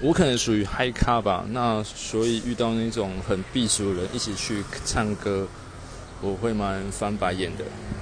我可能属于嗨咖吧，那所以遇到那种很避俗的人一起去唱歌，我会蛮翻白眼的。